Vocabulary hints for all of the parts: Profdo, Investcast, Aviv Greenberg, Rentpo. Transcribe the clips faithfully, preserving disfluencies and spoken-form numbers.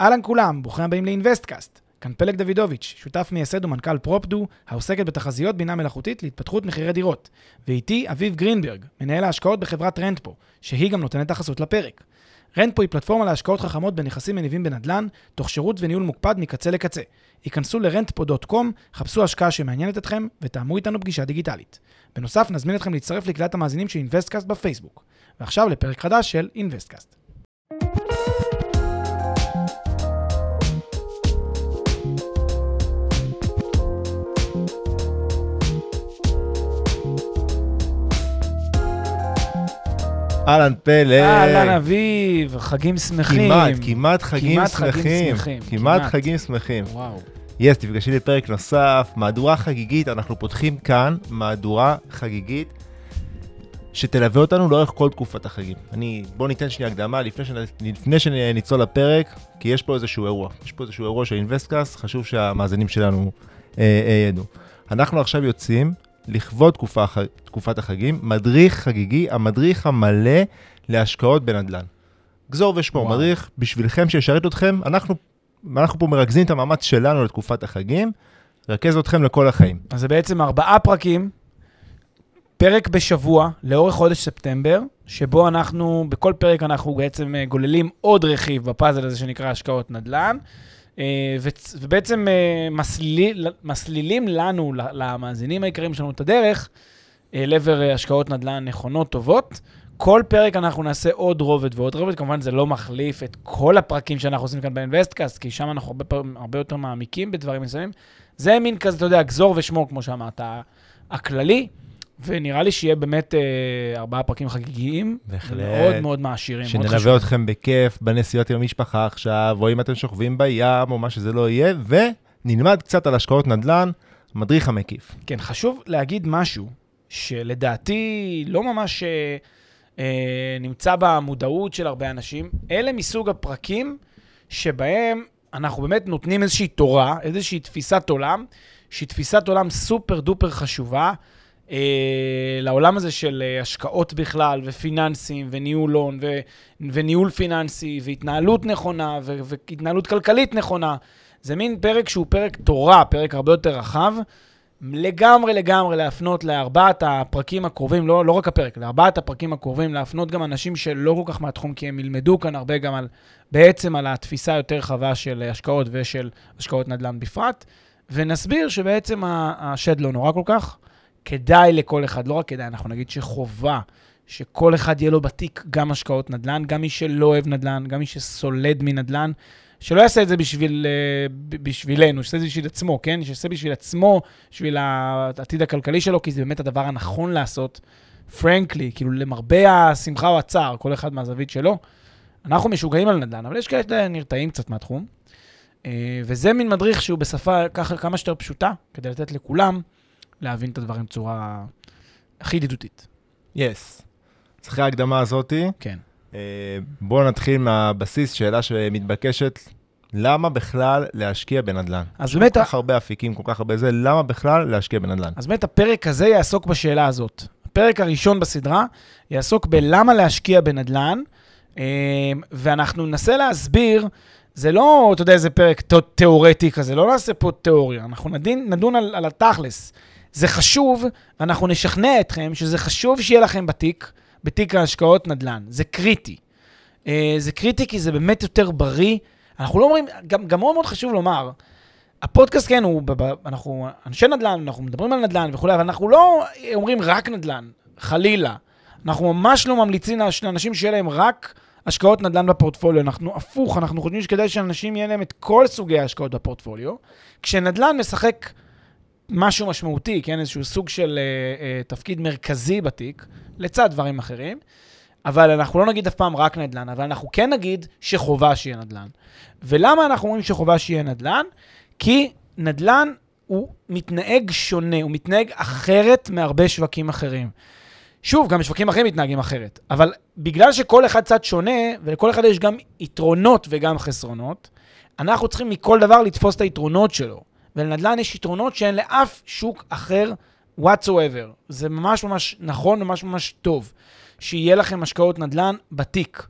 אהלן כולם, ברוכים הבאים לאינבסטקאסט. כאן פלג דודוביץ', שותף מייסד ומנכ"ל פרופדו, העוסקת בתחזיות בינה מלאכותית להתפתחות מחירי דירות. ואיתי אביב גרינברג, מנהל ההשקעות בחברת רנטפו, שהיא גם נותנת החסות לפרק. רנטפו היא פלטפורמה להשקעות חכמות בנכסים מניבים בנדלן, תוך שירות וניהול מוקפד מקצה לקצה. היכנסו ל-רנטפו דוט קום, חפשו השקעה שמעניינת אתכם ותאמו איתנו פגישה דיגיטלית. בנוסף, נזמין אתכם להצטרף לקהילת המאזינים של אינבסטקאסט בפייסבוק. ועכשיו לפרק חדש של אינבסטקאסט. אהלן פלג. אהלן אביב, חגים שמחים. כמעט, כמעט חגים שמחים. כמעט חגים שמחים. וואו. יס, תפגשי לי פרק נוסף, מהדורה חגיגית, אנחנו פותחים כאן, מהדורה חגיגית, שתלווה אותנו לאורך כל תקופת החגים. אני, בוא ניתן שנייה הקדמה, לפני שניצול לפרק, כי יש פה איזשהו אירוע. יש פה איזשהו אירוע של אינבסטקאסט, חשוב שהמאזינים שלנו ידעו. אנחנו עכשיו יוצאים, לכבוד תקופה, תקופת החגים, מדריך חגיגי, המדריך המלא להשקעות בנדלן. גזור ושמור, מדריך בשבילכם שישרת אתכם, אנחנו, אנחנו פה מרכזים את המאמץ שלנו לתקופת החגים, רכז אתכם לכל החיים. אז זה בעצם ארבעה פרקים, פרק בשבוע, לאורך חודש ספטמבר, שבו אנחנו, בכל פרק אנחנו בעצם גוללים עוד רכיב בפאזל הזה שנקרא השקעות נדלן, ובעצם מסלילים לנו, למאזינים העיקריים שלנו את הדרך, לעבר השקעות נדל"ן נכונות טובות. כל פרק אנחנו נעשה עוד רובד ועוד רובד, כמובן זה לא מחליף את כל הפרקים שאנחנו עושים כאן באינבסטקאסט, כי שם אנחנו הרבה יותר מעמיקים בדברים מסוימים. זה מין כזה, אתה יודע, גזור ושמור, כמו שאמרת, הכללי, ונראה לי שיהיה באמת ארבעה פרקים חגיגיים, מאוד מאוד מעשירים. שנלווה אתכם בכיף, בנסיעות עם המשפחה עכשיו, או אם אתם שוכבים בים, או מה שזה לא יהיה, ונלמד קצת על השקעות נדל"ן, מדריך המקיף. כן, חשוב להגיד משהו, שלדעתי לא ממש נמצא במודעות של הרבה אנשים, אלה מסוג הפרקים שבהם אנחנו באמת נותנים איזושהי תורה, איזושהי תפיסת עולם, שהיא תפיסת עולם סופר דופר חשובה, לעולם הזה של השקעות בכלל ופיננסים וניהול הון וניהול פיננסי והתנהלות נכונה והתנהלות כלכלית נכונה. זה מין פרק שהוא פרק תורה, פרק הרבה יותר רחב, לגמרי לגמרי להפנות לארבעת הפרקים הקרובים, לא, לא רק הפרק, לארבעת הפרקים הקרובים, להפנות גם אנשים שלא כל כך מהתחום, כי הם ילמדו כאן הרבה גם על, בעצם על התפיסה יותר רחבה של השקעות ושל השקעות נדל"ן בפרט, ונסביר שבעצם השד לא נורא כל כך, כדאי לכל אחד, לא רק כדאי, אנחנו נגיד שחובה שכל אחד יהיה לו בתיק גם השקעות נדל"ן, גם מי שלא אוהב נדל"ן, גם מי שסולד מנדל"ן, שלא יעשה את זה בשביל, בשבילנו, שעשה את זה בשביל עצמו, כן? שעשה בשביל עצמו, בשביל העתיד הכלכלי שלו, כי זה באמת הדבר הנכון לעשות, פרנקלי, כאילו למרבה השמחה או הצער, כל אחד מהזווית שלו. אנחנו משוגעים על נדל"ן, אבל יש כאלה נרתעים קצת מהתחום, וזה מין מדריך שהוא בשפה כמה שיותר פשוטה, כדי לתת לכולם להבין את הדברים בצורה הכי ידידותית. יס. אז אחרי ההקדמה הזאת, כן. בואו נתחיל מהבסיס, שאלה שמתבקשת, למה בכלל להשקיע בנדל"ן? אז באמת... כל כך הרבה אפיקים, כל כך הרבה זה, למה בכלל להשקיע בנדל"ן? אז באמת הפרק הזה יעסוק בשאלה הזאת. הפרק הראשון בסדרה יעסוק בלמה להשקיע בנדל"ן, ואנחנו ננסה להסביר... זה לא, אתה יודע, איזה פרק תיאורטי כזה, לא נעשה פה תיאוריה, אנחנו נדין, נדון על, על התכלס. זה חשוב, ואנחנו נשכנע אתכם שזה חשוב שיהיה לכם בתיק, בתיק ההשקעות נדל"ן. זה קריטי. זה קריטי כי זה באמת יותר בריא. אנחנו לא אומרים, גם, גם מאוד מאוד חשוב לומר, הפודקאסט כן, הוא, אנחנו אנשי נדל"ן, אנחנו מדברים על נדל"ן וכו', אבל אנחנו לא אומרים רק נדל"ן, חלילה. אנחנו ממש לא ממליצים לאנשים שיהיה להם רק השקעות נדל"ן בפורטפוליו, אנחנו הפוך, אנחנו חושבים שכדאי שאנשים יהיה להם את כל סוגי ההשקעות בפורטפוליו, כשנדל"ן משחק משהו משמעותי, כן, איזשהו סוג של אה, אה, תפקיד מרכזי בתיק, לצד דברים אחרים, אבל אנחנו לא נגיד אף פעם רק נדל"ן, אבל אנחנו כן נגיד שחובה שיהיה נדל"ן. ולמה אנחנו אומרים שחובה שיהיה נדל"ן? כי נדל"ן הוא מתנהג שונה, הוא מתנהג אחרת מהרבה שווקים אחרים. שוב, גם שווקים אחרים מתנהגים אחרת, אבל בגלל שכל אחד צד שונה, ולכל אחד יש גם יתרונות וגם חסרונות, אנחנו צריכים מכל דבר לתפוס את היתרונות שלו, ולנדל"ן יש יתרונות שאין לאף שוק אחר whatsoever. זה ממש ממש נכון, ממש ממש טוב, שיהיה לכם השקעות נדל"ן בתיק.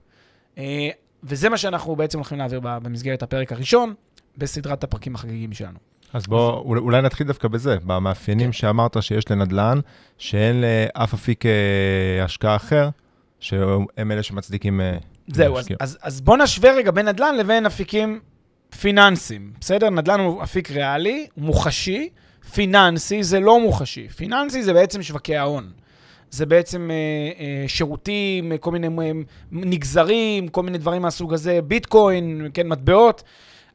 וזה מה שאנחנו בעצם הולכים להעביר במסגרת הפרק הראשון, בסדרת הפרקים החגיגיים שלנו. אז בואו, אולי נתחיל דווקא בזה, במאפיינים שאמרת שיש לנדלן, שאין לאף אפיק השקעה אחר, שהם אלה שמצדיקים... זהו, אז בואו נשווה רגע בין נדלן לבין אפיקים פיננסיים. בסדר? נדלן הוא אפיק ריאלי, מוחשי, פיננסי זה לא מוחשי. פיננסי זה בעצם שווקי ההון. זה בעצם שירותים, כל מיני נגזרים, כל מיני דברים מהסוג הזה, ביטקוין, כן, מטבעות.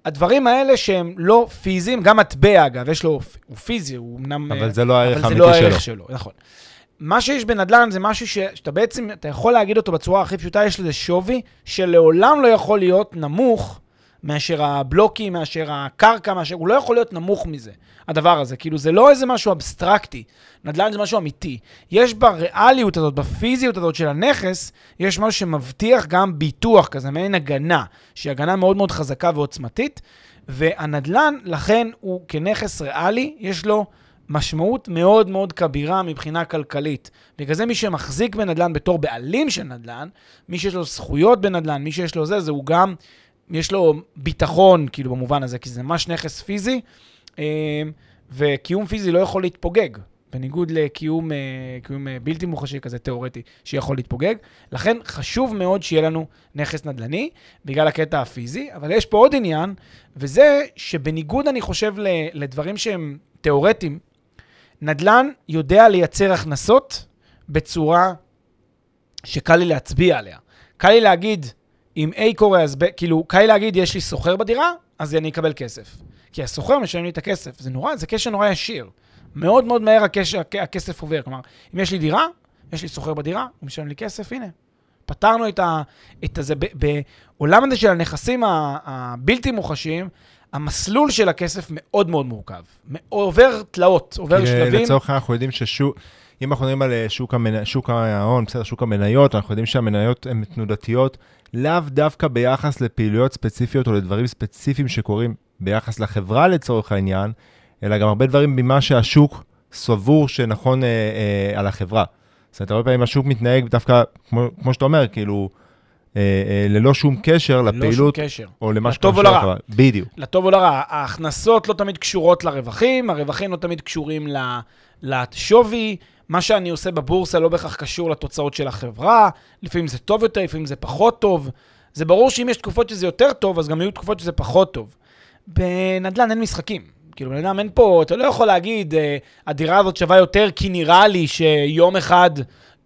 הדברים האלה שהם לא פיזיים, גם מטבע אגב, יש לו, הוא פיזי, הוא אמנם... אבל זה לא הערך האמיתי שלו. נכון. מה שיש בנדלן זה משהו שאתה בעצם, אתה יכול להגיד אותו בצורה הכי פשוטה, יש לזה שווי שלעולם לא יכול להיות נמוך מאשר הבלוקים, מאשר הקרקע, מאשר... הוא לא יכול להיות נמוך מזה, הדבר הזה. כאילו זה לא איזה משהו אבסטרקטי, נדלן זה משהו אמיתי. יש בריאליות הזאת, בפיזיות הזאת של הנכס, יש משהו שמבטיח גם ביטוח כזה, מעין הגנה, שהיא הגנה מאוד מאוד חזקה ועוצמתית, והנדלן, לכן, הוא כנכס ריאלי, יש לו משמעות מאוד מאוד כבירה מבחינה כלכלית. בגלל זה מי שמחזיק בנדלן בתור בעלים של נדלן, מי שיש לו זכויות בנדלן, מי שיש לו זה, זהו גם יש לו ביטחון, כאילו, במובן הזה, כי זה ממש נכס פיזי, וקיום פיזי לא יכול להתפוגג, בניגוד לקיום קיום בלתי מוחשי כזה, תיאורטי, שיכול להתפוגג. לכן חשוב מאוד שיהיה לנו נכס נדלני, בגלל הקטע הפיזי, אבל יש פה עוד עניין, וזה שבניגוד, אני חושב, לדברים שהם תיאורטיים, נדלן יודע לייצר הכנסות בצורה שקל לי להצביע עליה. קל לי להגיד, אם A קורה, אז ב... כאילו, קל להגיד, יש לי סוחר בדירה, אז אני אקבל כסף. כי הסוחר משלם לי את הכסף. זה נורא, זה קשר נורא ישיר. מאוד מאוד מהר הכש... הכסף עובר. כלומר, אם יש לי דירה, יש לי סוחר בדירה, הוא משלם לי כסף, הנה. פתרנו את ה... את הזה. בעולם הזה של הנכסים הבלתי מוחשים, המסלול של הכסף מאוד מאוד מורכב. עובר תלאות, עובר שלבים. לצורך אנחנו יודעים ששו... אם אנחנו מדברים על שוק, המנ... שוק ההון, בסדר, שוק המניות, אנחנו יודעים שהמניות הן תנודתיות, לאו דווקא ביחס לפעילויות ספציפיות או לדברים ספציפיים שקורים ביחס לחברה לצורך העניין, אלא גם הרבה דברים במה שהשוק סבור שנכון אה, אה, על החברה. זאת אומרת, הרבה פעמים השוק מתנהג דווקא, כמו, כמו שאתה אומר, כאילו, אה, אה, ללא שום קשר לפעילות, שום קשר. או למה שקורה של החברה. בדיוק. לטוב או לרע, ההכנסות לא תמיד קשורות לרווחים, הרווחים לא תמיד קשורים לשווי, מה שאני עושה בבורסה לא בכך קשור לתוצאות של החברה, לפעמים זה טוב יותר, לפעמים זה פחות טוב. זה ברור שאם יש תקופות שזה יותר טוב, אז גם יהיו תקופות שזה פחות טוב. בנדלן אין משחקים. כאילו, בנדלן אין פה, אתה לא יכול להגיד, הדירה הזאת שווה יותר כי נראה לי שיום אחד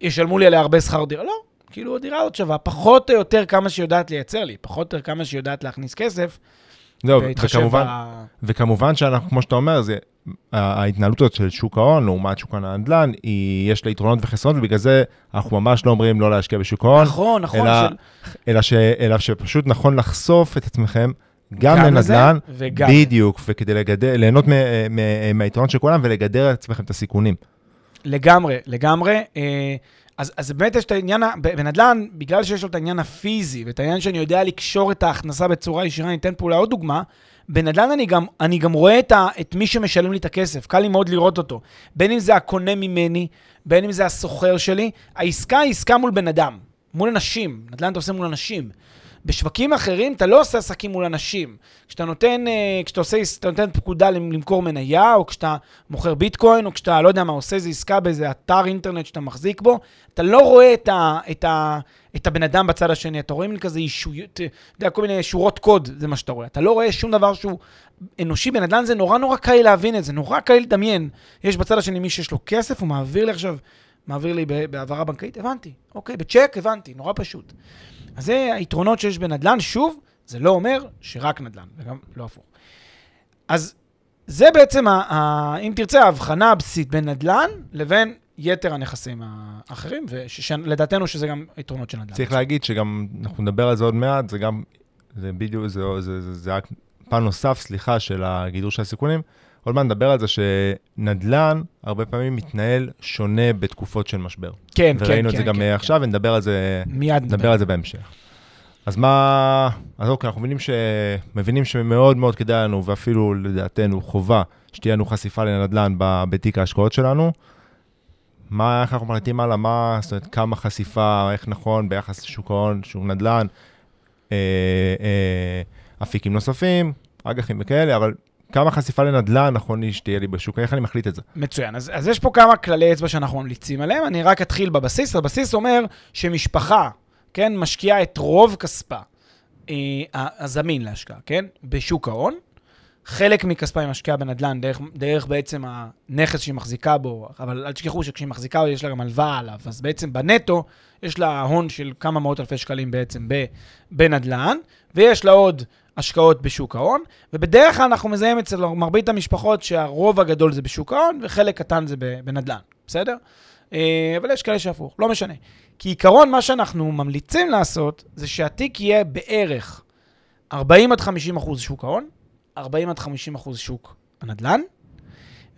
ישלמו לי עליה הרבה שכר דירה. לא, כאילו, הדירה הזאת שווה פחות או יותר כמה שיודעת לייצר לי, פחות או יותר כמה שיודעת להכניס כסף. זהו, וכמובן, ה... וכמובן שאנחנו, כמו שאתה אומר, זה... ההתנהלות הזאת של שוק ההון, לעומת שוק הנדל"ן, יש לה יתרונות וחסרונות, ובגלל זה אנחנו ממש לא אומרים לא להשקיע בשוק ההון. נכון, נכון. אלא, של... אלא, ש... אלא שפשוט נכון לחשוף את עצמכם, גם, גם לנדל"ן, וגם... בדיוק, וכדי לגדר, ליהנות מהיתרונות של כולם, ולגדר את עצמכם את הסיכונים. לגמרי, לגמרי. אז, אז באמת יש את העניין, בנדל"ן, בגלל שיש לו את העניין הפיזי, ואת העניין שאני יודע לקשור את ההכנסה בצורה ישירה, אני אתן פה לעוד דוגמה, בנדל"ן אני גם, אני גם רואה את, ה, את מי שמשלם לי את הכסף, קל לי מאוד לראות אותו. בין אם זה הקונה ממני, בין אם זה הסוחר שלי, העסקה היא עסקה מול בן אדם, מול אנשים. נדל"ן אתה עושה מול אנשים. בשווקים אחרים אתה לא עושה עסקים מול אנשים. כשאתה נותן, כשאתה עושה, אתה נותן פקודה למכור מניה, או כשאתה מוכר ביטקוין, או כשאתה, לא יודע מה, עושה איזה עסקה באיזה אתר אינטרנט שאתה מחזיק בו, אתה לא רואה את ה, את ה, את הבן אדם בצד השני, אתה רואה מין כזה אישויות, יודע, כל מיני שורות קוד, זה מה שאתה רואה. אתה לא רואה שום דבר שהוא אנושי. בנדל"ן זה נורא נורא קל להבין את זה, נורא קל לדמיין. יש בצד השני מי שיש לו כסף, הוא מעביר לי עכשיו, מעביר לי בעברה בנקאית, הבנתי. אוקיי, בצ'ק, הבנתי. נורא פשוט. אז זה היתרונות שיש בנדל"ן. שוב, זה לא אומר שרק נדל"ן, וגם לא הפוך. אז זה בעצם, ה- ה- אם תרצה, ההבחנה הבסיסית בין נדל"ן לבין יתר הנכסים האחרים, ולדעתנו שזה גם היתרונות של נדל"ן. צריך להגיד שגם, אנחנו נדבר על זה עוד מעט, זה גם, זה בדיוק, זה, זה, זה, זה רק פעם נוסף, סליחה, של הגידור של הסיכונים. עוד מעט נדבר על זה שנדל"ן הרבה פעמים מתנהל שונה בתקופות של משבר. כן, כן, כן. וראינו את זה גם עכשיו, ונדבר על זה, נדבר על זה בהמשך. אז מה, אז אוקיי, אנחנו מבינים ש... מבינים שמאוד מאוד כדאי לנו, ואפילו לדעתנו חובה, שתהיה לנו חשיפה לנדל"ן בתיק ההשקעות שלנו. מה, איך אנחנו מרתים הלאה, מה, זאת אומרת, כמה חשיפה, איך נכון, ביחס לשוק ההון, שוק נדל"ן, אפיקים נוספים, אגחים וכאלה, אבל כמה חשיפה לנדל"ן נכון לי שתהיה לי בשוק, איך אני מחליט את זה? מצוין, אז, אז יש פה כמה כללי אצבע שאנחנו ממליצים עליהם, אני רק אתחיל בבסיס, הבסיס אומר שמשפחה, כן, משקיעה את רוב כספה, הזמין להשקעה, כן, בשוק ההון, חלק מכספה היא משקיעה בנדל"ן, דרך, דרך בעצם הנכס שהיא מחזיקה בו, אבל אל תשכחו שכשהיא מחזיקה בו יש לה גם הלוואה עליו, אז בעצם בנטו יש לה הון של כמה מאות אלפי שקלים בעצם בנדל"ן, ויש לה עוד השקעות בשוק ההון, ובדרך כלל אנחנו מזהים אצל מרבית המשפחות שהרוב הגדול זה בשוק ההון, וחלק קטן זה בנדל"ן, בסדר? אבל יש כאלה שהפוך, לא משנה. כי עיקרון מה שאנחנו ממליצים לעשות, זה שהתיק יהיה בערך ארבעים עד חמישים אחוז שוק ההון, ארבעים עד חמישים אחוז שוק הנדל"ן,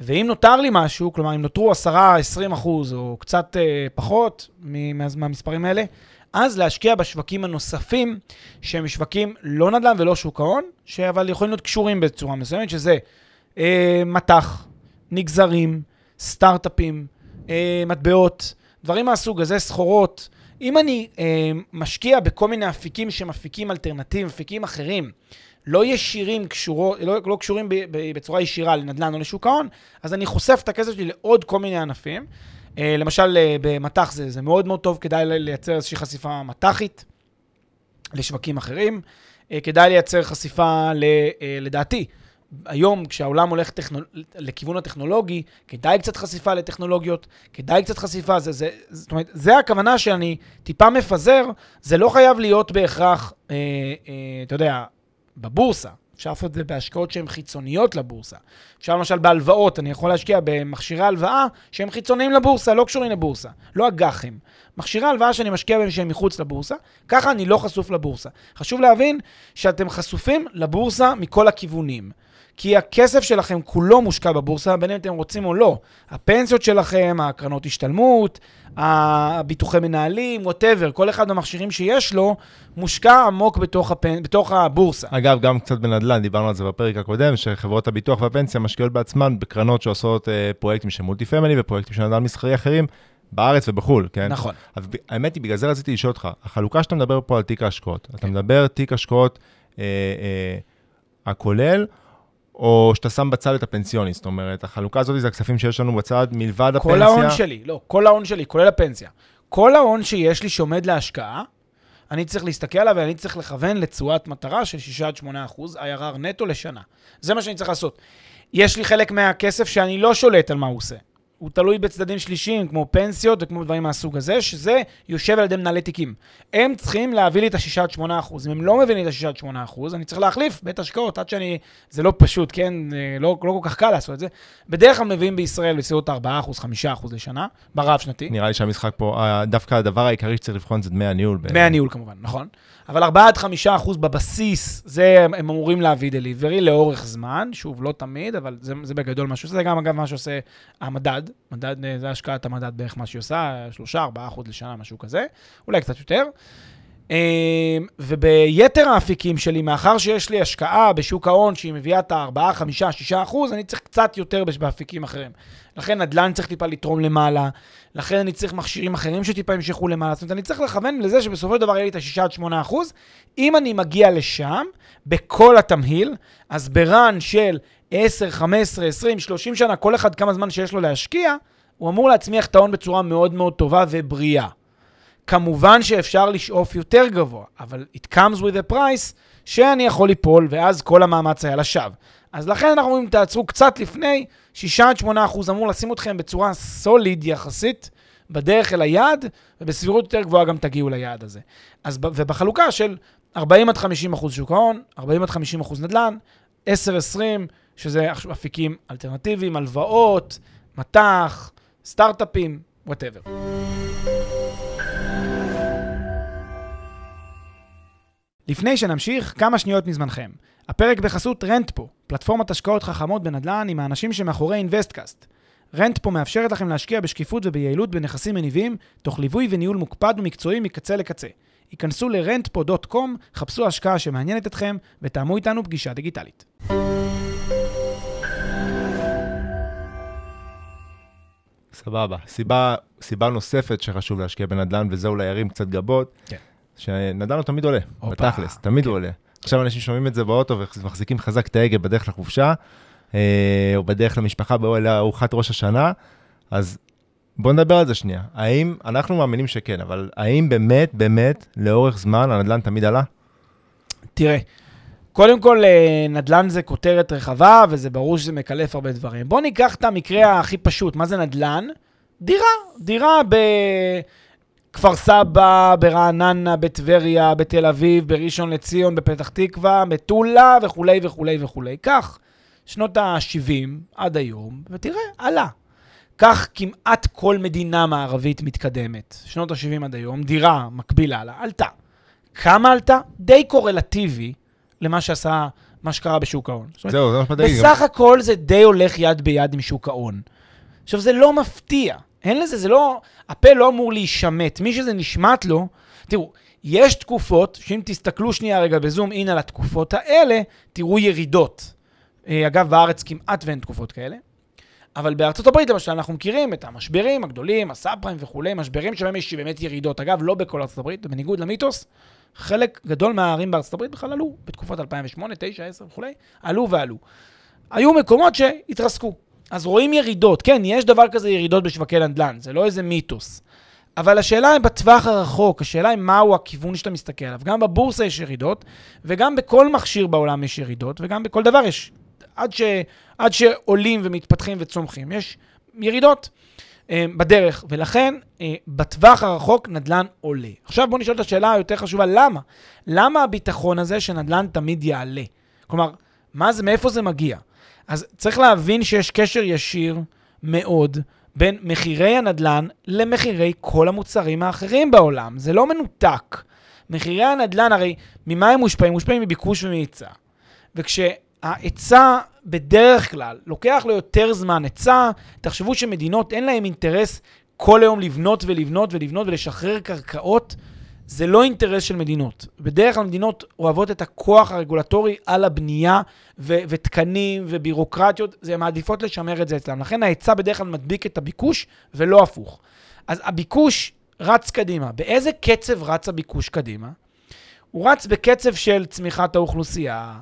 ואם נותר לי משהו, כלומר אם נותרו עשרה עד עשרים אחוז או קצת פחות מהמספרים האלה, אז להשקיע בשווקים הנוספים, שהם שווקים לא נדל"ן ולא שוק ההון, אבל יכולים להיות קשורים בצורה מסוימת, שזה אה, מתח, נגזרים, סטארט-אפים, אה, מטבעות, דברים מהסוג הזה, סחורות. אם אני אה, משקיע בכל מיני אפיקים שהם אפיקים אלטרנטיביים, אפיקים אחרים, לא ישירים קשורו, לא, לא קשורים ב, ב, בצורה ישירה לנדל"ן או לשוק ההון, אז אני חושף את הכסף שלי לעוד כל מיני ענפים, למשל במתח זה, זה מאוד מאוד טוב, כדאי לייצר איזושהי חשיפה מתחית לשווקים אחרים, כדאי לייצר חשיפה ל, לדעתי. היום כשהעולם הולך טכנול... לכיוון הטכנולוגי, כדאי קצת חשיפה לטכנולוגיות, כדאי קצת חשיפה, זה, זה, זאת אומרת, זה הכוונה שאני טיפה מפזר, זה לא חייב להיות בהכרח, אה, אה, אתה יודע, בבורסה. אפשר לעשות את זה בהשקעות שהן חיצוניות לבורסה. אפשר למשל בהלוואות, אני יכול להשקיע במכשירי הלוואה שהם חיצוניים לבורסה, לא קשורים לבורסה, לא אג"חים. מכשירי הלוואה שאני משקיע בהם שהם מחוץ לבורסה, ככה אני לא חשוף לבורסה. חשוב להבין שאתם חשופים לבורסה מכל הכיוונים. כי הכסף שלכם כולו מושקע בבורסה, בין אם אתם רוצים או לא. הפנסיות שלכם, הקרנות השתלמות, הביטוחי מנהלים, whatever, כל אחד מהמכשירים שיש לו, מושקע עמוק בתוך, הפ... בתוך הבורסה. אגב, גם קצת בנדל"ן, דיברנו על זה בפרק הקודם, שחברות הביטוח והפנסיה משקיעות בעצמן בקרנות שעושות אה, פרויקטים של מולטי פמילי ופרויקטים של נדל"ן מסחרי אחרים, בארץ ובחול, כן? נכון. אז האמת היא, בגלל זה רציתי לשאול אותך, החלוקה שאתה מדבר פה על תיק ההשקעות, אתה מדבר תיק ההשקעות אה, אה, הכולל, או שאתה שם בצד את הפנסיוני, זאת אומרת, החלוקה הזאת זה הכספים שיש לנו בצד, מלבד הפנסיה. כל ההון שלי, לא, כל ההון שלי, כולל הפנסיה. כל ההון שיש לי שעומד להשקעה, אני צריך להסתכל עליו, ואני צריך לכוון לתשואת מטרה של שישה עד שמונה אחוז, I R R נטו לשנה. זה מה שאני צריך לעשות. יש לי חלק מהכסף שאני לא שולט על מה הוא עושה. הוא תלוי בצדדים שלישיים, כמו פנסיות וכמו דברים מהסוג הזה, שזה יושב על ידי מנהלי תיקים. הם צריכים להביא לי את ה-שישה עד שמונה אחוז. אם הם לא מבינים את ה-שישה עד שמונה אחוז, אני צריך להחליף בית השקעות, עד שאני, זה לא פשוט, כן? לא, לא כל כך קל לעשות את זה. בדרך כלל מביאים בישראל בסביבות ארבעה אחוז, חמישה אחוז לשנה, ברב שנתי. נראה לי שהמשחק פה, דווקא הדבר העיקרי שצריך לבחון זה דמי הניהול. דמי הניהול כמובן, נכון. אבל ארבעה עד חמישה אחוז בבסיס, זה הם אמורים להביא דליברי לאורך זמן, שוב, לא תמיד, אבל זה, זה בגדול משהו. זה גם, אגב, מה שעושה המדד. מדד, זה השקעת המדד בערך מה שהיא עושה, שלושה, ארבעה אחוז לשנה, משהו כזה, אולי קצת יותר. וביתר האפיקים שלי, מאחר שיש לי השקעה בשוק ההון, שהיא מביאה את הארבעה, חמישה, שישה אחוז, אני צריך קצת יותר באפיקים אחרים. לכן נדל"ן צריך טיפה לתרום למעלה, לכן אני צריך מכשירים אחרים שטיפה ימשכו למעלה. זאת אומרת, אני צריך לכוון לזה שבסופו של דבר יהיה לי את השישה עד שמונה אחוז. אם אני מגיע לשם, בכל התמהיל, אז ברן של עשר, חמש עשרה, עשרים, שלושים שנה, כל אחד כמה זמן שיש לו להשקיע, הוא אמור להצמיח את ההון בצורה מאוד מאוד טובה ובריאה. כמובן שאפשר לשאוף יותר גבוה, אבל it comes with a price שאני יכול ליפול, ואז כל המאמץ היה לשווא. אז לכן אנחנו אומרים, תעצרו קצת לפני, שישה עד שמונה אחוז אמור לשים אתכם בצורה סוליד יחסית, בדרך אל היעד, ובסבירות יותר גבוהה גם תגיעו ליעד הזה. אז ובחלוקה של ארבעים עד חמישים אחוז שוק ההון, ארבעים עד חמישים אחוז נדל"ן, עשר עד עשרים, שזה אפיקים אלטרנטיביים, הלוואות, מתח, סטארט-אפים, whatever. לפני שנמשיך, כמה שניות מזמנכם. הפרק בחסות רנטפו, פלטפורמת השקעות חכמות בנדל"ן עם האנשים שמאחורי אינבסטקאסט. רנטפו מאפשרת לכם להשקיע בשקיפות וביעילות בנכסים מניבים, תוך ליווי וניהול מוקפד ומקצועי מקצה לקצה. היכנסו ל-רנטפו דוט קום, חפשו השקעה שמעניינת אתכם ותאמו איתנו פגישה דיגיטלית. סבבה. סיבה, סיבה נוספת שחשוב להשקיע בנדל"ן, וזה אולי ירים קצת גבות. כן. שנדל"ן הוא תמיד עולה, בתכלס, תמיד הוא עולה. עכשיו אנשים שומעים את זה באוטו ומחזיקים חזק את ההגה בדרך לחופשה, או בדרך למשפחה בארוחת ראש השנה, אז בואו נדבר על זה שנייה. האם, אנחנו מאמינים שכן, אבל האם באמת, באמת, לאורך זמן הנדל"ן תמיד עלה? תראה, קודם כל, נדל"ן זה כותרת רחבה, וזה ברור שזה מקלף הרבה דברים. בואו ניקח את המקרה הכי פשוט. מה זה נדל"ן? דירה, דירה ב... כפר סבא, ברעננה, בטבריה, בתל אביב, בראשון לציון, בפתח תקווה, מטולה וכו' וכו' וכו'. כך, שנות ה-שבעים עד היום, ותראה, עלה. כך כמעט כל מדינה מערבית מתקדמת. שנות ה-שבעים עד היום, דירה מקבילה עלה, עלתה. כמה עלתה? די קורלטיבי למה שעשה, מה שקרה בשוק ההון. זהו, זה משמעתי. בסך הכל זה די הולך יד ביד עם שוק ההון. עכשיו, זה לא מפתיע. אין לזה, זה לא, הפה לא אמור להישמט. מי שזה נשמט לו, תראו, יש תקופות, שאם תסתכלו שנייה רגע בזום, אין על התקופות האלה, תראו ירידות. אגב, בארץ כמעט ואין תקופות כאלה. אבל בארצות הברית, למשל, אנחנו מכירים את המשברים הגדולים, הסאב-פריים וכולי, משברים שבהם יש באמת ירידות. אגב, לא בכל ארצות הברית, בניגוד למיתוס, חלק גדול מהערים בארצות הברית בכלל עלו, בתקופת אלפיים ושמונה, תשע, עשר וכולי, עלו ועלו. היו מקומות שהתרסקו. אז רואים ירידות, כן, יש דבר כזה ירידות בשווקי נדל"ן, זה לא איזה מיתוס. אבל השאלה היא בטווח הרחוק, השאלה היא מהו הכיוון שאתה מסתכל עליו. גם בבורסה יש ירידות, וגם בכל מכשיר בעולם יש ירידות, וגם בכל דבר יש, עד, ש, עד שעולים ומתפתחים וצומחים, יש ירידות אה, בדרך, ולכן אה, בטווח הרחוק נדל"ן עולה. עכשיו בואו נשאל את השאלה היותר חשובה, למה? למה הביטחון הזה שנדל"ן תמיד יעלה? כלומר, מה זה, מאיפה זה מגיע? אז צריך להבין שיש קשר ישיר מאוד בין מחירי הנדלן למחירי כל המוצרים האחרים בעולם. זה לא מנותק. מחירי הנדלן הרי ממה הם מושפעים? מושפעים מביקוש ומהיצע. וכשההיצע בדרך כלל לוקח לו יותר זמן היצע, תחשבו שמדינות אין להם אינטרס כל היום לבנות ולבנות ולבנות ולשחרר קרקעות. זה לא אינטרס של מדינות. בדרך כלל מדינות אוהבות את הכוח הרגולטורי על הבנייה ו- ותקנים ובירוקרטיות, זה מעדיפות לשמר את זה אצלם. לכן ההיצע בדרך כלל מדביק את הביקוש ולא הפוך. אז הביקוש רץ קדימה. באיזה קצב רץ הביקוש קדימה? הוא רץ בקצב של צמיחת האוכלוסייה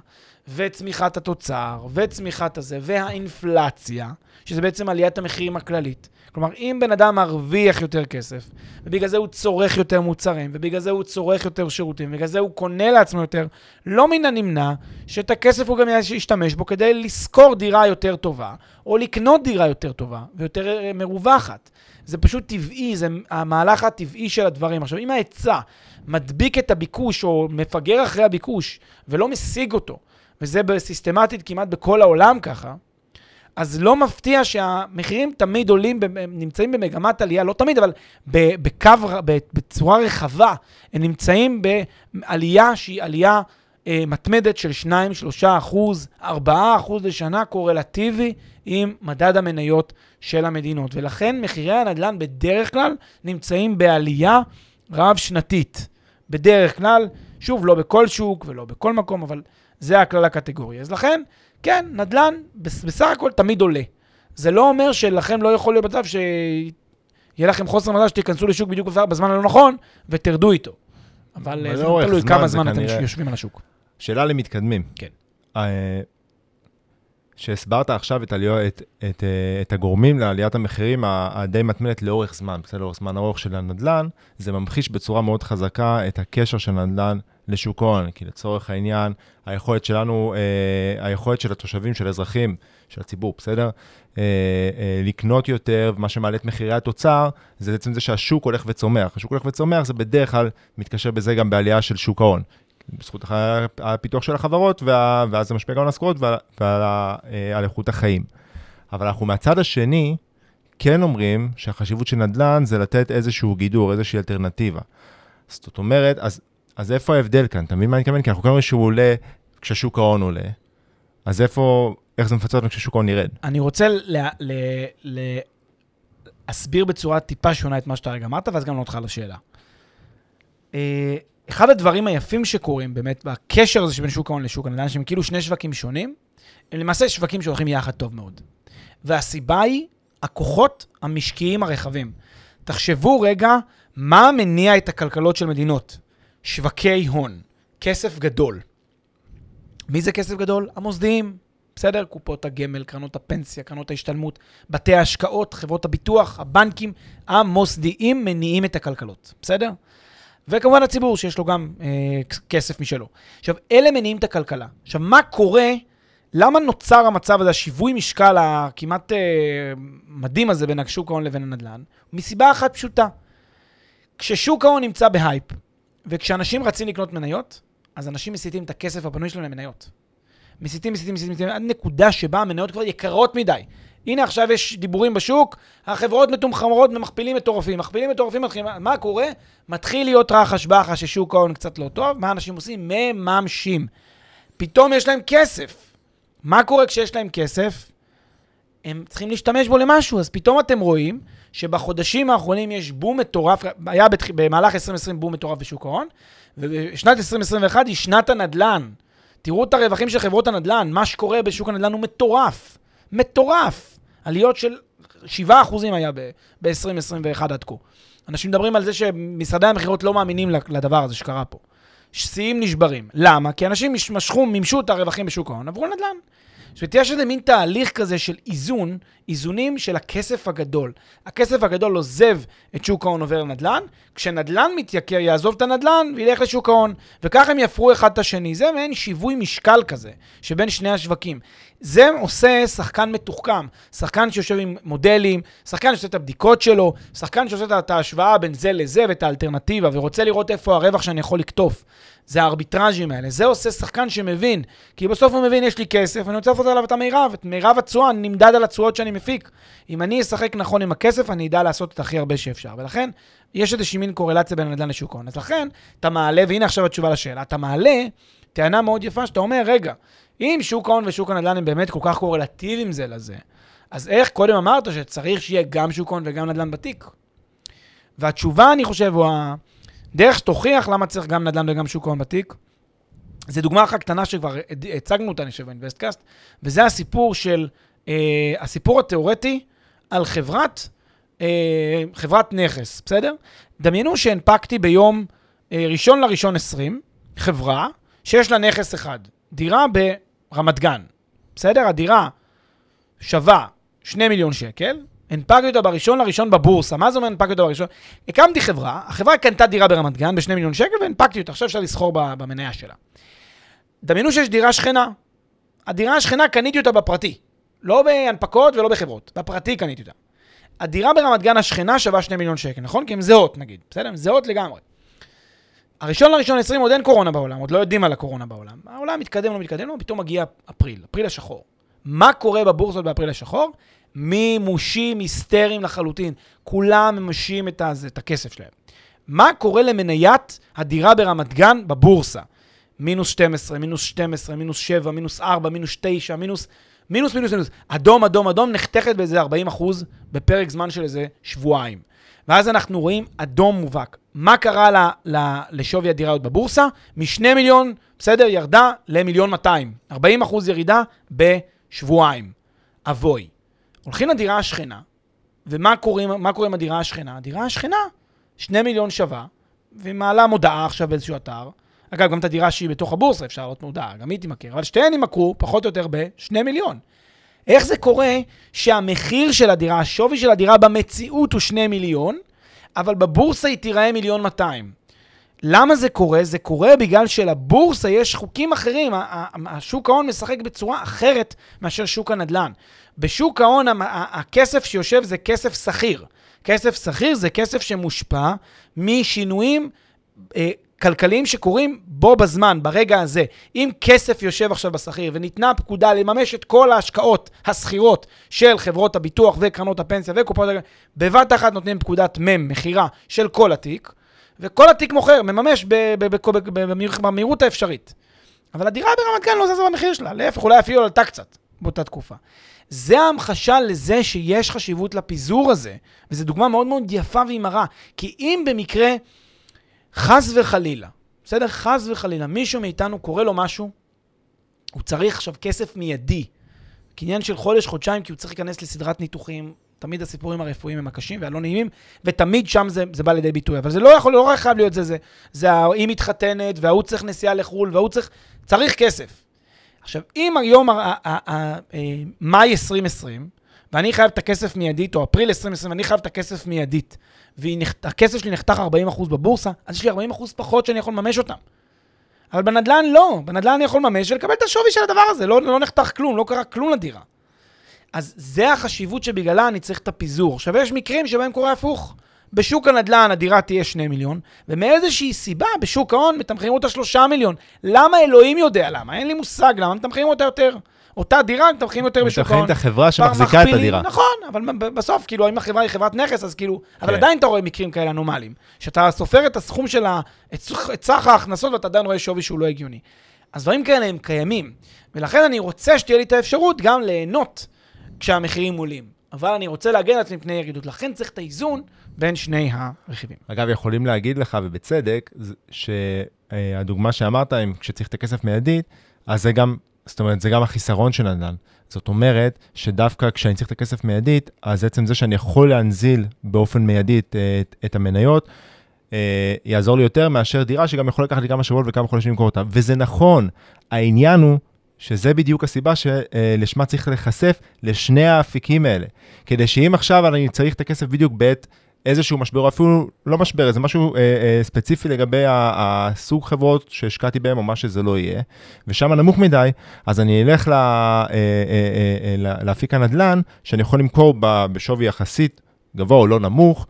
וצמיחת התוצר וצמיחת הזה והאינפלציה, שזה בעצם עליית המחירים הכללית. כלומר, אם בן אדם מרוויח יותר כסף, ובגלל זה הוא צורך יותר מוצרים, ובגלל זה הוא צורך יותר שירותים, ובגלל זה הוא קונה לעצמו יותר, לא מן הנמנע שאת הכסף הוא גם ישתמש בו כדי לשכור דירה יותר טובה, או לקנות דירה יותר טובה ויותר מרווחת. זה פשוט טבעי, זה המהלך הטבעי של הדברים. עכשיו, אם ההיצע מדביק את הביקוש או מפגר אחרי הביקוש ולא משיג אותו, וזה סיסטמטית כמעט בכל העולם ככה, אז לא מפתיע שהמחירים תמיד עולים, נמצאים במגמת עלייה, לא תמיד, אבל בקו, בצורה רחבה, הם נמצאים בעלייה שהיא עלייה מתמדת של שניים, שלושה אחוז, ארבעה אחוז לשנה, קורלטיבי עם מדד המניות של המדינות. ולכן מחירי הנדל"ן בדרך כלל נמצאים בעלייה רב-שנתית. בדרך כלל, שוב, לא בכל שוק ולא בכל מקום, אבל זה הכלל הקטגוריה. אז לכן, כן, נדל"ן בסך הכל תמיד עולה. זה לא אומר שלכם לא יכול להיות מצב שיהיה לכם חוסר מזל שתיכנסו לשוק בדיוק בזמן הלא נכון ותרדו איתו. אבל זה לא תלוי כמה זמן אתם יושבים על השוק. שאלה למתקדמים. כן. שהסברת עכשיו את הגורמים לעליית המחירים הדי מתמנת לאורך זמן, בסדר, לאורך זמן ארוך של הנדל"ן, זה ממחיש בצורה מאוד חזקה את הקשר של הנדל"ן לשוק ההון, כי לצורך העניין, היכולת שלנו, היכולת של התושבים, של האזרחים, של הציבור, בסדר? לקנות יותר, מה שמעלה את מחירי התוצר, זה בעצם זה שהשוק הולך וצומח. השוק הולך וצומח, זה בדרך כלל מתקשר בזה גם בעלייה של שוק ההון. בזכות הפיתוח של החברות, ואז זה משפיע גם על ההשכרות ועל איכות החיים. אבל אנחנו מהצד השני, כן אומרים שהחשיבות של נדל"ן זה לתת איזשהו גידור, איזושהי אלטרנטיבה. זאת אומרת, אז אז איפה ההבדל כאן? אתה מבין מה אני אתכוון? כי אנחנו קוראים שהוא עולה כששוק ההון עולה. אז איפה, איך זה מפצע אותנו כששוק ההון ירד? אני רוצה להסביר בצורה טיפה שונה את מה שאתה רגע אמרת, ואז גם לא אותך לשאלה. אחד הדברים היפים שקורים באמת, בקשר הזה שבין שוק ההון לשוק הנדל"ן, שהם כאילו שני שווקים שונים, הם למעשה שווקים שהולכים יחד טוב מאוד. והסיבה היא הכוחות המשקיים הרחבים. תחשבו רגע מה מניע את הכלכלות של מדינות. שווקי הון, כסף גדול. מי זה כסף גדול? המוסדיים, בסדר? קופות הגמל, קרנות הפנסיה, קרנות ההשתלמות, בתי ההשקעות, חברות הביטוח, הבנקים, המוסדיים מניעים את הכלכלות, בסדר? וכמובן הציבור שיש לו גם אה, כסף משלו. עכשיו, אלה מניעים את הכלכלה. עכשיו, מה קורה, למה נוצר המצב הזה, השיווי משקל הכמעט אה, מדהים הזה בין השוק ההון לבין הנדל"ן? מסיבה אחת פשוטה. כששוק ההון נמצא בהייפ, וכשאנשים רצים לקנות מניות, אז אנשים מסיתים את הכסף הפנוי שלהם למניות. מסיתים, מסיתים, מסיתים, מסיתים, עד נקודה שבה המניות כבר יקרות מדי. הנה עכשיו יש דיבורים בשוק, החברות מתומחרות ומכפילים מטורפים, מכפילים מטורפים, מה קורה? מתחיל להיות רחש בחש ששוק ההון קצת לא טוב, מה אנשים עושים? מממשים. פתאום יש להם כסף. מה קורה כשיש להם כסף? הם צריכים להשתמש בו למשהו, אז פתאום אתם רואים שבחודשים האחרונים יש בום מטורף, היה במהלך עשרים עשרים בום מטורף בשוק ההון, ושנת עשרים עשרים ואחת היא שנת הנדל"ן. תראו את הרווחים של חברות הנדל"ן, מה שקורה בשוק הנדל"ן הוא מטורף, מטורף. עליות של שבעה אחוז היה ב-עשרים עשרים ואחת עד כה. אנשים מדברים על זה שמשרדי המחירות לא מאמינים לדבר הזה שקרה פה. שיאים נשברים. למה? כי אנשים משכו, מימשו את הרווחים בשוק ההון, עברו לנדל"ן. זאת אומרת, יש איזה מין תהליך כזה של איזון, איזונים של הכסף הגדול. הכסף הגדול עוזב את שוק ההון עובר לנדל"ן, כשנדל"ן מתייקר יעזוב את הנדל"ן וילך לשוק ההון, וכך הם יפרו אחד את השני. זה מעין שיווי משקל כזה, שבין שני השווקים. זה עושה שחקן מתוחכם, שחקן שיושב עם מודלים, שחקן שעושה את הבדיקות שלו, שחקן שעושה את ההשוואה בין זה לזה ואת האלטרנטיבה, ורוצה לראות איפה הרווח שאני יכול לקטוף. זה הארביטראז'ים האלה, זה עושה שחקן שמבין, כי בסוף הוא מבין, יש לי כסף, אני רוצה לפות עליו את המעירב, את מעירב הצועה, אני נמדד על הצועות שאני מפיק. אם אני אשחק נכון עם הכסף, אני אדע לעשות את הכי הרבה שאפשר, ולכן יש איזושהי מין קורלציה בין הנדל"ן לשוק ההון. אז לכן, אתה מעלה, והנה עכשיו התשובה לשאלה, אתה מעלה טענה מאוד יפה שאתה אומר, רגע, אם שוק ההון ושוק הנדל"ן הם באמת כל כך קורלטיביים זה לזה, אז איך קודם אמרת שצריך שיהיה גם שוק ההון וגם נדל"ן בתיק? והתשובה, אני חושב, הוא דרך שתוכיח למה צריך גם נדל"ן וגם שוק ההון בתיק. זו דוגמה אחת קטנה שכבר הצגנו אותה נשב באינבסטקאסט, וזה הסיפור של, אה, הסיפור התיאורטי על חברת, אה, חברת נכס, בסדר? דמיינו שהנפקתי ביום אה, ראשון לראשון עשרים, חברה שיש לה נכס אחד, דירה ברמת גן, בסדר? הדירה שווה שני מיליון שקל, הנפקתי אותה בראשון לראשון בבורסה. מה זה אומר הנפקתי אותה בראשון? הקמתי חברה, החברה קנתה דירה ברמת גן בשני מיליון שקל, והנפקתי אותה, עכשיו אפשר לסחור במניה שלה. דמיינו שיש דירה שכנה. הדירה השכנה קניתי אותה בפרטי. לא בהנפקות ולא בחברות. בפרטי קניתי אותה. הדירה ברמת גן השכנה שווה שני מיליון שקל, נכון? כי הם זהות, נגיד. בסדר? הם זהות לגמרי. הראשון לראשון עשרים עוד אין קורונה בעולם, עוד לא יודעים על הקורונה בעולם. העולם מתקדם, לא מתקדם, לא, פתאום מגיע אפריל, אפריל השחור. מה קורה בבורסות באפריל השחור? מימושים היסטריים לחלוטין. כולם ממשים את, הזה, את הכסף שלהם. מה קורה למניית הדירה ברמת גן בבורסה? מינוס שתים עשרה, מינוס שתים עשרה, מינוס שבע, מינוס ארבע, מינוס תשע, מינוס, מינוס, מינוס, מינוס. אדום, אדום, אדום, נחתכת באיזה ארבעים אחוז בפרק זמן של איזה שבועיים. ואז אנחנו רואים אדום מובהק. מה קרה ל, ל, לשווי הדירות בבורסה? משני מיליון, בסדר, ירדה למיליון מאתיים. ארבעים אחוז ירידה בשבועיים. אבוי. הולכים לדירה השכנה, ומה קורה, מה קורה עם הדירה השכנה? הדירה השכנה, שני מיליון שווה, ומעלה מודעה עכשיו באיזשהו אתר. אגב, גם את הדירה שהיא בתוך הבורסה, אפשר לראות מודעה, גם היא תימכר, אבל שתיהן ימכרו פחות או יותר בשני מיליון. איך זה קורה שהמחיר של הדירה, השווי של הדירה במציאות הוא שני מיליון, אבל בבורסה היא תיראה מיליון מאתיים? למה זה קורה? זה קורה בגלל שלבורסה יש חוקים אחרים. השוק ההון משחק בצורה אחרת מאשר שוק הנדל"ן. בשוק ההון הכסף שיושב זה כסף סחיר. כסף סחיר זה כסף שמושפע משינויים כלכליים שקורים בו בזמן, ברגע הזה. אם כסף יושב עכשיו בסחיר וניתנה פקודה לממש את כל ההשקעות הסחירות של חברות הביטוח וקרנות הפנסיה וקופות, בבת אחת נותנים פקודת מם, מחירה של כל התיק, וכל התיק מוכר, מממש במהירות האפשרית. אבל הדירה ברמת גן לא זזה במחיר שלה, להפך, אולי אפילו עלתה קצת באותה תקופה. זה ההמחשה לזה שיש חשיבות לפיזור הזה, וזו דוגמה מאוד מאוד יפה והיא מראה, כי אם במקרה חס וחלילה, בסדר? חס וחלילה, מישהו מאיתנו קורא לו משהו, הוא צריך עכשיו כסף מיידי, כעניין של חודש, חודשיים, כי הוא צריך להיכנס לסדרת ניתוחים, תמיד הסיפורים הרפואיים הם הקשים והלא נעימים, ותמיד שם זה, זה בא לידי ביטוי. אבל זה לא יכול, לא חייב להיות זה, זה, זה, היא מתחתנת, והוא צריך נסיעה לחול, והוא צריך, צריך כסף. עכשיו, אם היום, מאי עשרים עשרים, ואני חייב את הכסף מיידית, או אפריל עשרים עשרים, ואני חייב את הכסף מיידית, והכסף שלי נחתך ארבעים אחוז בבורסה, אז יש לי ארבעים אחוז פחות שאני יכול לממש אותם. אבל בנדלן לא, בנדלן אני יכול לממש ולקבל את השווי של הדבר הזה, לא, לא נחתך כלום, לא קרה כלום לדירה. אז זה החשיבות שבגללה אני צריך את הפיזור. שווה יש מקרים שבהם קורה הפוך. בשוק הנדלן הדירה תהיה שני מיליון, ומאיזושהי סיבה בשוק ההון מתמחרים אותה שלושה מיליון. למה? אלוהים יודע למה, אין לי מושג למה, מתמחרים אותה יותר. אותה דירה מתמחרים יותר בשוק ההון. מתמחרים את החברה שמחזיקה את הדירה. נכון, אבל בסוף, כאילו, אם החברה היא חברת נכס, אז כאילו, אבל עדיין אתה רואה מקרים כאלה אנומליים, שאתה סופר את הסכום של סך ההכנסות, ואתה עדיין רואה שווי שהוא לא הגיוני. אז דברים כאלה הם קיימים, ולכן אני רוצה שתהיה לי את האפשרות גם ליהנות כשהמחירים עולים. אבל אני רוצה להגן את מפני ירידות, לכן צריך את האיזון בין שני הרכיבים. אגב, יכולים להגיד לך, ובצדק, שהדוגמה שאמרת, כשצריך את הכסף מיידית, אז זה גם, זאת אומרת, זה גם החיסרון של נדל"ן. זאת אומרת, שדווקא כשאני צריך את הכסף מיידית, אז עצם זה שאני יכול להנזיל באופן מיידית את, את המניות, יעזור לי יותר מאשר דירה, שגם יכול לקחת לי כמה שבועות וכמה חודשים למכור אותה. וזה נכון, העניין הוא, שזה בדיוק הסיבה שלשמה צריך לחשף לשני האפיקים האלה. כדי שאם עכשיו אני צריך את הכסף בדיוק בעת איזשהו משבר, או אפילו לא משבר, זה משהו אה, אה, ספציפי לגבי הסוג חברות שהשקעתי בהם, או מה שזה לא יהיה, ושם נמוך מדי, אז אני אלך לה, אה, אה, אה, להפיק הנדלן, שאני יכול למכור בשווי יחסית גבוה או לא נמוך,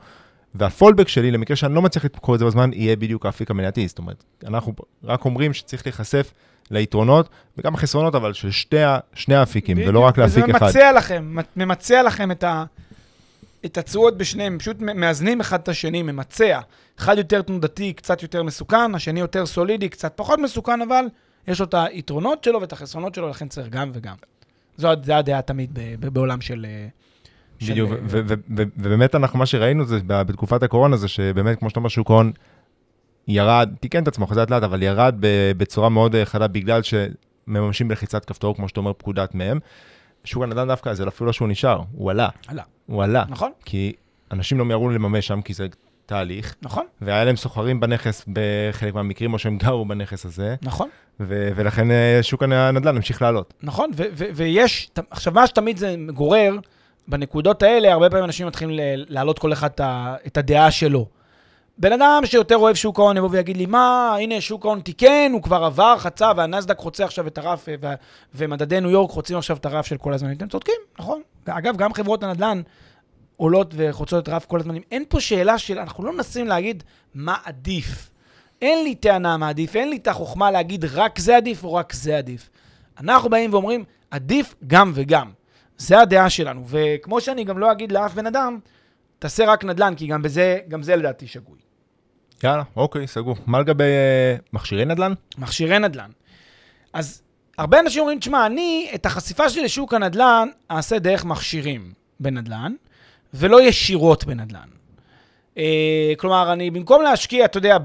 והפולבק שלי, למקרה שאני לא מצליח למכור את זה בזמן, יהיה בדיוק האפיק המנייתי. זאת אומרת, אנחנו רק אומרים שצריך להיחשף ליתרונות, וגם החסרונות, אבל של שתי, שני האפיקים, ולא רק לאפיק אחד. וזה ממצא לכם, ממצא לכם את ה... את הצורות בשניהם, פשוט מאזנים אחד את השני, ממצע. אחד יותר תנודתי, קצת יותר מסוכן, השני יותר סולידי, קצת פחות מסוכן, אבל יש לו את היתרונות שלו ואת החסרונות שלו, לכן צריך גם וגם. זו הדעה תמיד בעולם של... בדיוק, ובאמת אנחנו, מה שראינו זה בתקופת הקורונה, זה שבאמת, כמו שאתה אומר, שוק ההון ירד, תיקן את עצמו, חזרת לאט, אבל ירד בצורה מאוד חדה, בגלל שמממשים בלחיצת כפתור, כמו שאתה אומר, פקודת מהם. שוק הנדל"ן דווקא, זה אפילו לא שהוא נשאר, הוא עלה. עלה. הוא עלה. נכון. כי אנשים לא מיירו לממש שם, כי זה תהליך. נכון. והיה להם סוחרים בנכס בחלק מהמקרים, או שהם גרו בנכס הזה. נכון. ו- ולכן שוק הנדל"ן המשיך לעלות. נכון, ו- ו- ויש, עכשיו מה שתמיד זה גורר, בנקודות האלה, הרבה פעמים אנשים מתחילים להעלות כל אחד את הדעה שלו. בן אדם שיותר אוהב שוק ההון, יבוא ויגיד לי, מה, הנה שוק ההון תיקן, הוא כבר עבר, חצה, והנסדק חוצה עכשיו את הרף, ו- ומדדי ניו יורק חוצים עכשיו את הרף של כל הזמן. אתם צודקים, נכון? אגב, גם חברות הנדל"ן עולות וחוצות את הרף כל הזמן. אין פה שאלה של, אנחנו לא מנסים להגיד מה עדיף. אין לי טענה מה עדיף, אין לי את החוכמה להגיד רק זה עדיף או רק זה עדיף. אנחנו באים ואומרים, עדיף גם וגם. זה הדעה שלנו. וכמו שאני גם לא אגיד לאף בן אדם, תעשה רק נדל"ן, כי גם בזה, גם זה לדעתי שגוי. יאללה, אוקיי, סגור. מה לגבי אה, מכשירי נדל"ן? מכשירי נדל"ן. אז הרבה אנשים אומרים, תשמע, אני את החשיפה שלי לשוק הנדל"ן אעשה דרך מכשירים בנדל"ן, ולא ישירות בנדל"ן. אה, כלומר, אני במקום להשקיע, אתה יודע,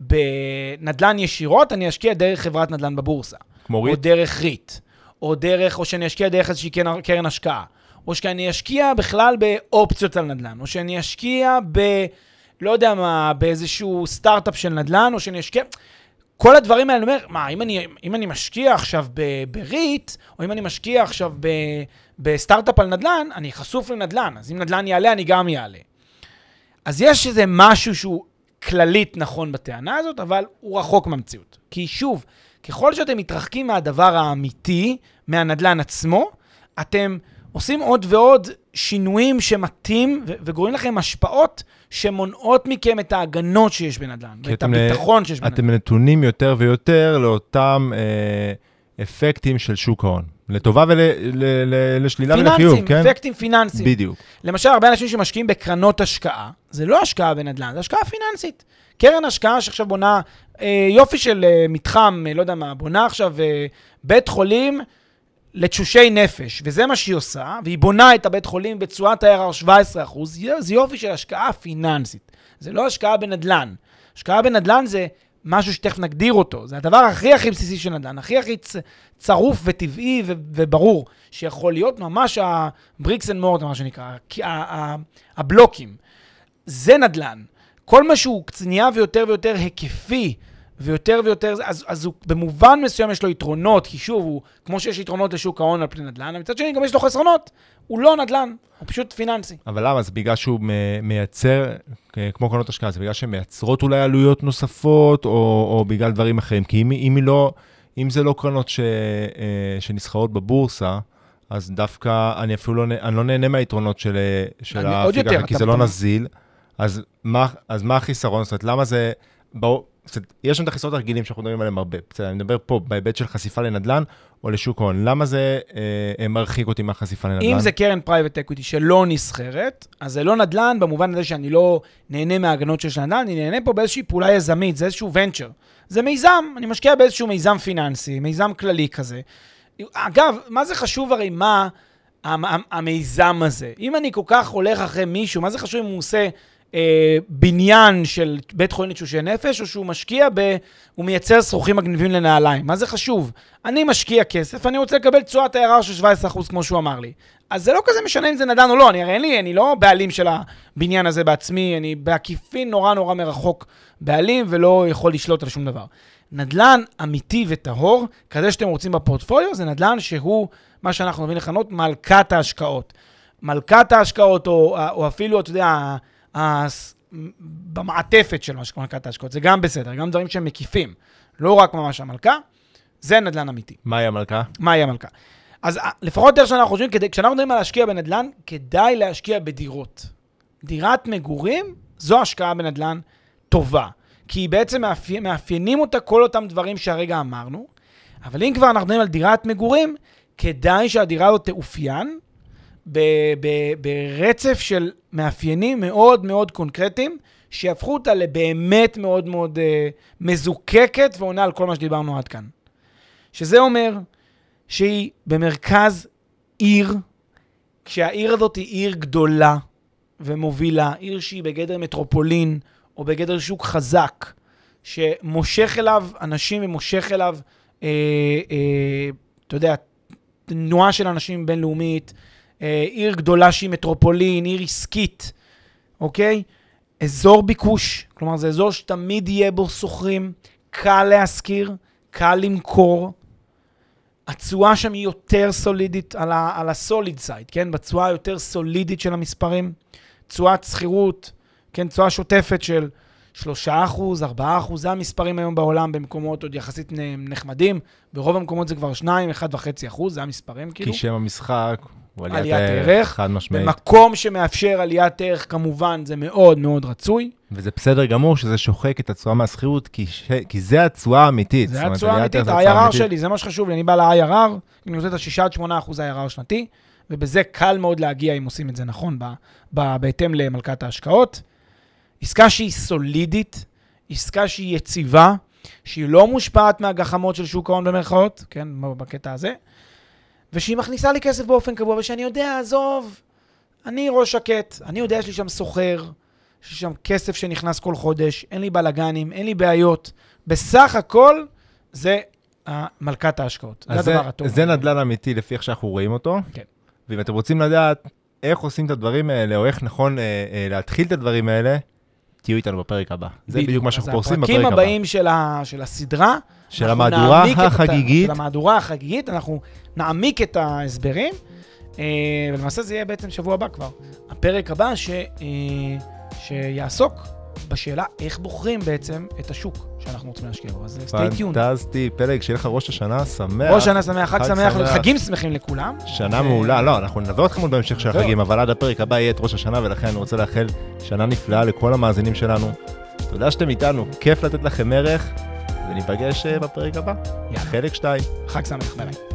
בנדל"ן ישירות, אני אשקיע דרך חברת נדל"ן בבורסה. כמו רית? או דרך רית. או דרך, או שאני אשקיע דרך איזושהי קרן השקעה. או שאני אשקיע בכלל באופציות על נדל"ן. או שאני אשקיע ב... לא יודע מה, באיזשהו סטארט-אפ של נדל"ן, או שאני אשקיע, כל הדברים האלה, אני אומר, מה, אם אני, אם אני משקיע עכשיו בריט, או אם אני משקיע עכשיו בסטארט-אפ על נדל"ן, אני חשוף לנדל"ן, אז אם נדל"ן יעלה, אני גם יעלה. אז יש איזה משהו שהוא כללית נכון בטענה הזאת, אבל הוא רחוק מהמציאות. כי שוב, ככל שאתם מתרחקים מהדבר האמיתי, מהנדל"ן עצמו, אתם עושים עוד ועוד שינויים שמתאים וגורמים לכם השפעות שמונעות מכם את ההגנות שיש בנדל"ן, ואת הביטחון שיש בנדל"ן. אתם נתונים יותר ויותר לאותם אה, אפקטים של שוק ההון. לטובה ולשלילה ול, ולחיוב, כן? פיננסים, אפקטים פיננסיים. בדיוק. למשל, הרבה אנשים שמשקיעים בקרנות השקעה, זה לא השקעה בנדל"ן, זה השקעה פיננסית. קרן השקעה שעכשיו בונה אה, יופי של אה, מתחם, אה, לא יודע מה, בונה עכשיו אה, בית חולים, לתשושי נפש, וזה מה שהיא עושה, והיא בונה את הבית חולים בצועת ה-שבע עשרה אחוז, זה יופי של השקעה פיננסית. זה לא השקעה בנדלן. השקעה בנדלן זה משהו שתכף נגדיר אותו. זה הדבר הכי הכי בסיסי של נדל"ן, הכי הכי צרוף וטבעי וברור, שיכול להיות ממש הבריקס אנד מורט, מה שנקרא, הבלוקים. זה נדל"ן. כל מה שהוא קצניה ויותר ויותר היקפי, ויותר ויותר, אז, אז הוא, במובן מסוים יש לו יתרונות, כי שוב, הוא, כמו שיש יתרונות לשוק ההון על פני נדל"ן, מצד שני גם יש לו חסרונות, הוא לא נדל"ן, הוא פשוט פיננסי. אבל למה? זה בגלל שהוא מייצר, כמו קרנות השקעה, זה בגלל שמייצרות אולי עלויות נוספות, או, או בגלל דברים אחרים, כי אם, אם, לא, אם זה לא קרנות ש, שנסחרות בבורסה, אז דווקא אני אפילו לא, אני לא נהנה מהיתרונות של, של הפיגה, כי זה לא נזיל, אז מה, אז מה החיסרון? זאת אומרת, למה זה... בוא, יש שם את החיסרות הרגילים שאנחנו מדברים עליהם הרבה. אני מדבר פה בהיבט של חשיפה לנדלן או לשוק ההון. למה זה אה, מרחיק אותי מהחשיפה לנדלן? אם זה קרן פרייבט אקוויטי שלא נסחרת, אז זה לא נדלן במובן הזה שאני לא נהנה מההגנות של נדלן, אני נהנה פה באיזושהי פעולה יזמית, זה איזשהו ונצ'ר. זה מיזם, אני משקיע באיזשהו מיזם פיננסי, מיזם כללי כזה. אגב, מה זה חשוב הרי מה המיזם הזה? אם אני כל כך הולך אחרי מישהו, מה זה חשוב אם הוא עושה... בניין של בית חולים לתשושי נפש, או שהוא משקיע ב... הוא מייצר שרוכים מגניבים לנעליים. מה זה חשוב? אני משקיע כסף, אני רוצה לקבל צועת הערה של שבע עשרה אחוז, כמו שהוא אמר לי. אז זה לא כזה משנה אם זה נדל"ן או לא, אני, אין לי, אני לא בעלים של הבניין הזה בעצמי, אני בעקיפין נורא נורא מרחוק בעלים, ולא יכול לשלוט על שום דבר. נדל"ן אמיתי וטהור, כזה שאתם רוצים בפורטפוליו, זה נדל"ן שהוא, מה שאנחנו נבין לכנות, מלכת ההשקעות. מלכת ההשקעות, או, או אפילו, אתה יודע, אז במעטפת של מלכת ההשקעות, זה גם בסדר, גם דברים שהם מקיפים, לא רק ממש המלכה, זה נדל"ן אמיתי. מה היא המלכה? מה היא המלכה? אז לפחות דרך שאנחנו חושבים, כדי, כשאנחנו מדברים על להשקיע בנדל"ן, כדאי להשקיע בדירות. דירת מגורים, זו השקעה בנדל"ן טובה, כי בעצם מאפי, מאפיינים אותה כל אותם דברים שהרגע אמרנו, אבל אם כבר אנחנו מדברים על דירת מגורים, כדאי שהדירה הזאת תאופיין, ב- ב- ברצף של מאפיינים מאוד מאוד קונקרטיים, שיהפכו אותה לבאמת מאוד מאוד uh, מזוקקת, ועונה על כל מה שדיברנו עד כאן. שזה אומר שהיא במרכז עיר, כשהעיר הזאת היא עיר גדולה ומובילה, עיר שהיא בגדר מטרופולין, או בגדר שוק חזק, שמושך אליו אנשים ומושך אליו, אה, אה, אתה יודע, תנועה של אנשים בינלאומית, עיר גדולה שהיא מטרופולין, עיר עסקית, אוקיי? אזור ביקוש, כלומר זה אזור שתמיד יהיה בו סוחרים, קל להשכיר, קל למכור, הצועה שם היא יותר סולידית על, ה- על הסוליד סייד, כן? בצועה היותר סולידית של המספרים, צועת שכירות, כן? צועה שוטפת של שלושה אחוז, ארבעה אחוז, זה המספרים היום בעולם במקומות עוד יחסית נחמדים, ברוב המקומות זה כבר שניים, אחד וחצי אחוז, זה המספרים כאילו. כי שם המשחק... עליית ערך, במקום שמאפשר עליית ערך כמובן זה מאוד מאוד רצוי. וזה בסדר גמור שזה שוחק את התשואה מהשכירות, כי, ש... כי זה התשואה האמיתית. זה התשואה האמיתית, ה-איי אר אר שלי, זה מה שחשוב לי, אני בא ל-איי אר אר, אני עושה את ה-שישה עד שמונה אחוז איי אר אר שנתי, ובזה קל מאוד להגיע אם עושים את זה נכון, ב... ב... בהתאם למלכת ההשקעות. עסקה שהיא סולידית, עסקה שהיא יציבה, שהיא לא מושפעת מהגחמות של שוק ההון במרכאות, כן, בקטע הזה. ושהיא מכניסה לי כסף באופן קבוע, ושאני יודע, עזוב, אני ראש שקט, אני יודע, יש לי שם סוחר, יש לי שם כסף שנכנס כל חודש, אין לי בלגנים, אין לי בעיות, בסך הכל זה מלכת ההשקעות. זה הדבר הטוב. זה נדל"ן אמיתי לפי איך שאנחנו רואים אותו. כן. ואם אתם רוצים לדעת איך עושים את הדברים האלה, או איך נכון להתחיל את הדברים האלה, תהיו איתנו בפרק הבא. זה בדיוק מה שאנחנו פורסים בפרק הבא. הפרקים הבאים של הסדרה, של המהדורה החגיגית. של המהדורה החגיגית, אנחנו נעמיק את ההסברים, ולמעשה זה יהיה בעצם שבוע הבא כבר. הפרק הבא שיעסוק בשאלה איך בוחרים בעצם את השוק שאנחנו רוצים להשקיע בו. אז stay tuned. פנטסטי, פלג, שיהיה לך ראש השנה שמח. ראש השנה שמח, חג שמח, חגים שמחים לכולם. שנה מעולה, לא, אנחנו נדבר אתכם עוד בהמשך של החגים, אבל עד הפרק הבא יהיה את ראש השנה, ולכן אני רוצה לאחל שנה נפלאה לכל המאזינים שלנו. תודה שאתם איתנו, כיף לתת לכם ערך, וניפגש בפרק הבא. חלק שתיים. חג שמח, ביי.